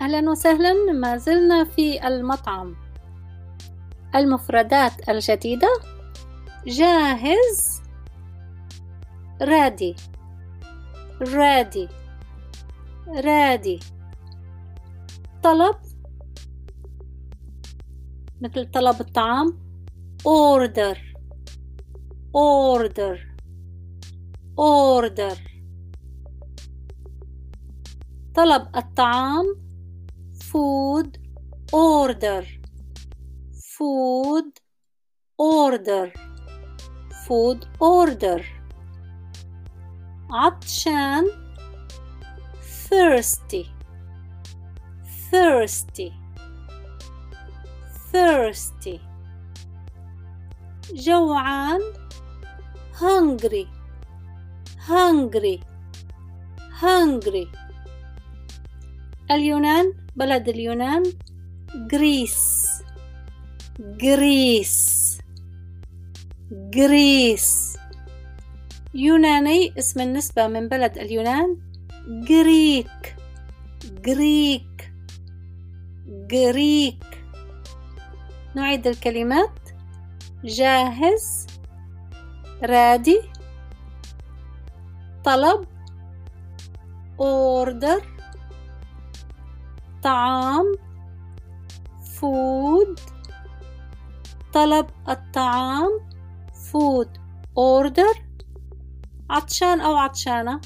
أهلا وسهلا، ما زلنا في المطعم. المفردات الجديدة: جاهز، ready ready ready. طلب مثل طلب الطعام order order order. طلب الطعام food order food order food order. عطشان thirsty thirsty thirsty. جوعان hungry hungry hungry. اليونان، بلد اليونان Greece Greece Greece. يوناني اسم النسبة من بلد اليونان Greek Greek Greek. نعيد الكلمات: جاهز، ready، طلب order، طعام food، طلب الطعام food order، عطشان أو عطشانة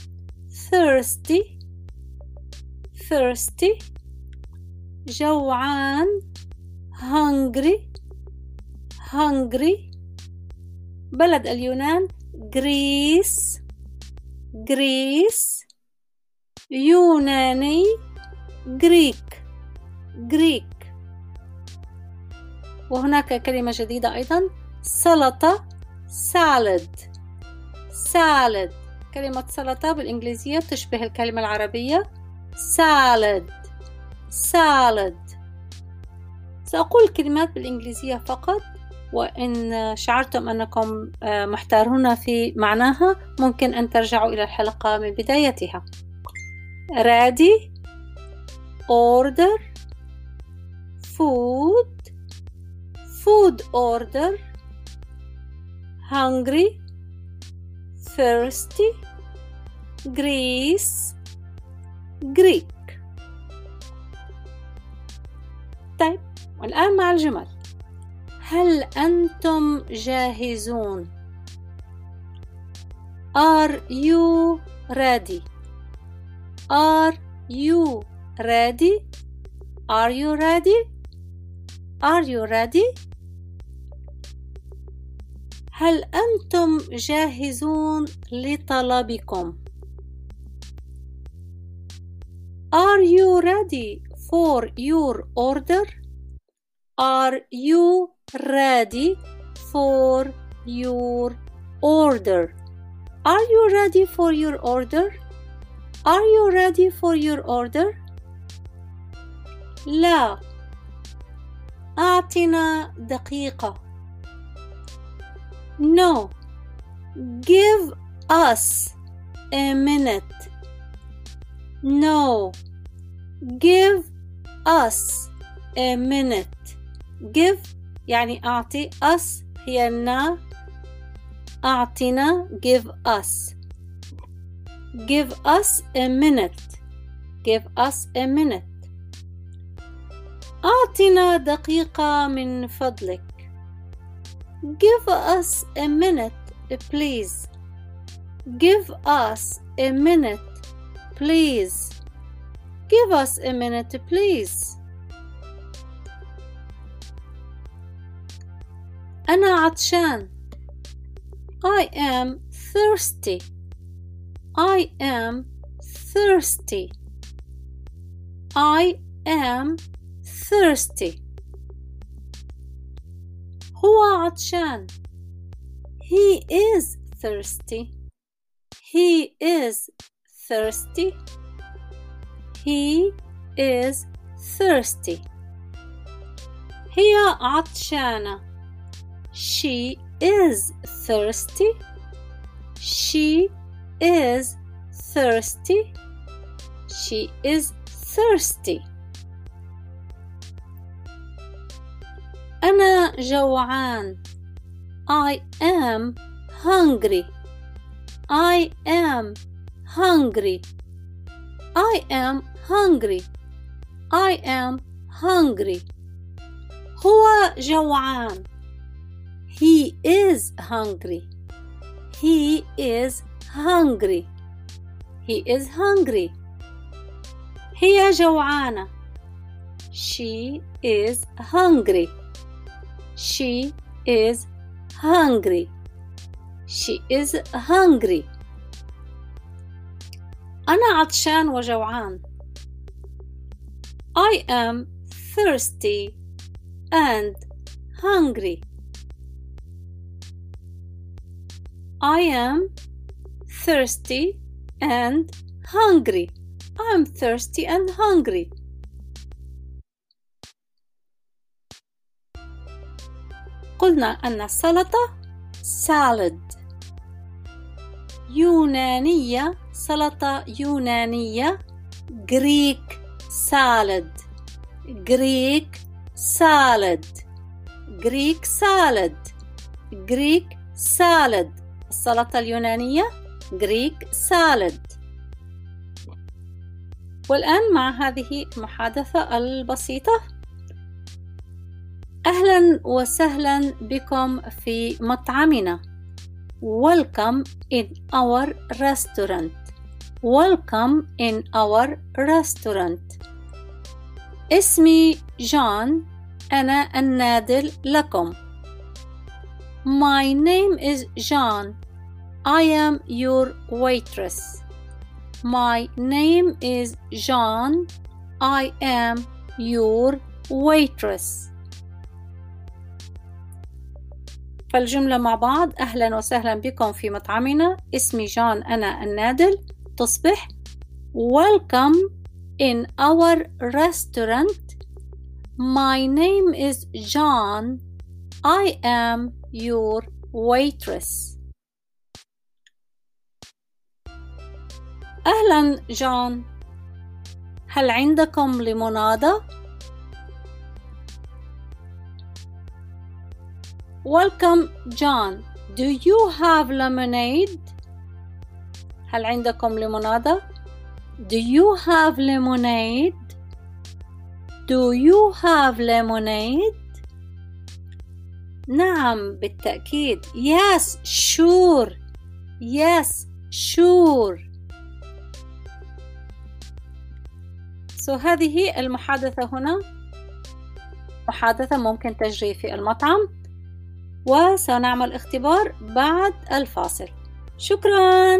thirsty thirsty، جوعان hungry hungry. بلد اليونان Greece Greece. يوناني Greek Greek. وهناك كلمة جديدة أيضا: سلطة salad salad. كلمة سلطة بالإنجليزية تشبه الكلمة العربية salad salad. سأقول كلمات بالإنجليزية فقط، وإن شعرتم أنكم محتارون في معناها ممكن أن ترجعوا إلى الحلقة من بدايتها. ready order food food order hungry thirsty Greece Greek. طيب، والآن مع الجمل. هل أنتم جاهزون؟ Are you ready? Are you ready? Are you ready? Are you ready? هل أنتم جاهزون لطلبكم؟ Are you ready for your order? Are you ready for your order? Are you ready for your order? Are you ready for your order? لا، أعطنا دقيقة. No, give us a minute. No, give us a minute. give يعني أعطي، us هي لنا، أعطنا give us. give us a minute. give us a minute. أعطنا دقيقة من فضلك. Give us a minute, please. Give us a minute, please. Give us a minute, please. أنا عطشان. I am thirsty. I am thirsty. I am thirsty. هو عطشان. He is thirsty. He is thirsty. He is thirsty. هي عطشانة. She is thirsty. She is thirsty. She is thirsty. أنا جوعان. I am hungry. I am hungry. I am hungry. I am hungry. هو جوعان. He is hungry. He is hungry. He is hungry. هي جوعانة. She is hungry. She is hungry. She is hungry. أنا عطشان وجوعان. I am thirsty and hungry. I am thirsty and hungry. I am thirsty and hungry. قلنا أن السلطة salad يونانية، سلطة يونانية Greek salad. Greek salad. Greek salad. Greek salad. السلطة اليونانية Greek salad. والآن مع هذه المحادثة البسيطة، أهلا وسهلا بكم في مطعمنا. Welcome in our restaurant. Welcome in our restaurant. اسمي جون، أنا النادل لكم. My name is John. I am your waitress. My name is John. I am your waitress. فالجملة مع بعض، أهلا وسهلا بكم في مطعمنا، اسمي جون أنا النادل، تصبح Welcome in our restaurant. My name is John. I am your waitress. أهلا جون، هل عندكم ليمونادة؟ Welcome John. Do you have lemonade? هل عندكم ليمونادة؟ Do you have lemonade? Do you have lemonade? نعم بالتأكيد. Yes, sure. Yes, sure. So هذه المحادثة هنا محادثة ممكن تجري في المطعم، وسنعمل اختبار بعد الفاصل. شكراً.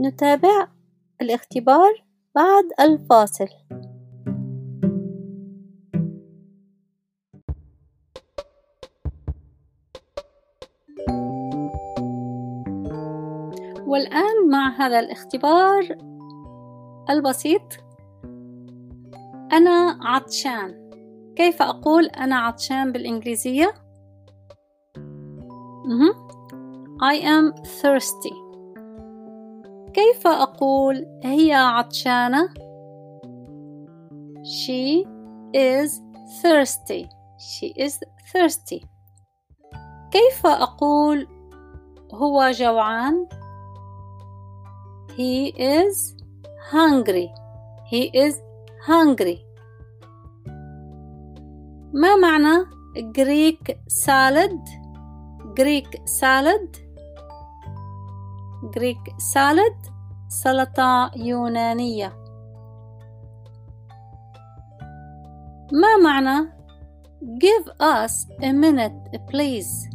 نتابع الاختبار بعد الفاصل. والآن مع هذا الاختبار البسيط، أنا عطشان. كيف أقول أنا عطشان بالإنجليزية؟ I am thirsty. كيف أقول هي عطشانة؟ She is thirsty. She is thirsty. كيف أقول هو جوعان؟ He is hungry. He is hungry. ما معنى Greek salad؟ Greek salad. Greek salad سلطة يونانية. ما معنى give us a minute please؟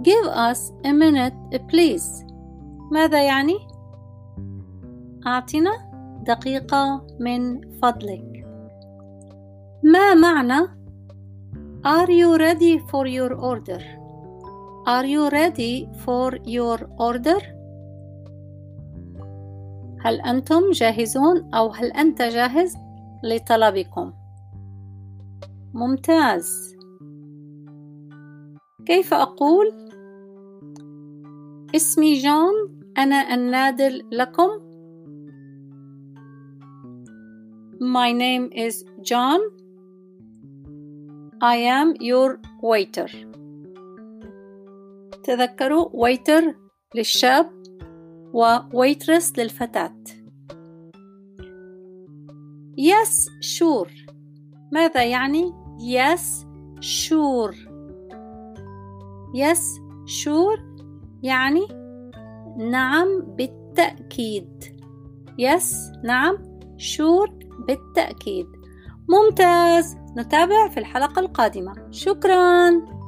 give us a minute please. ماذا يعني؟ أعطنا دقيقة من فضلك. ما معنى are you ready for your order؟ Are you ready for your order? هل أنتم جاهزون أو هل أنت جاهز لطلبكم؟ ممتاز. كيف أقول؟ اسمي جون، أنا النادل لكم. My name is John. I am your waiter. تذكروا waiter للشاب و waitress للفتاة. Yes, sure. ماذا يعني yes, sure؟ yes, sure يعني نعم بالتأكيد. yes نعم، sure بالتأكيد. ممتاز، نتابع في الحلقة القادمة. شكراً.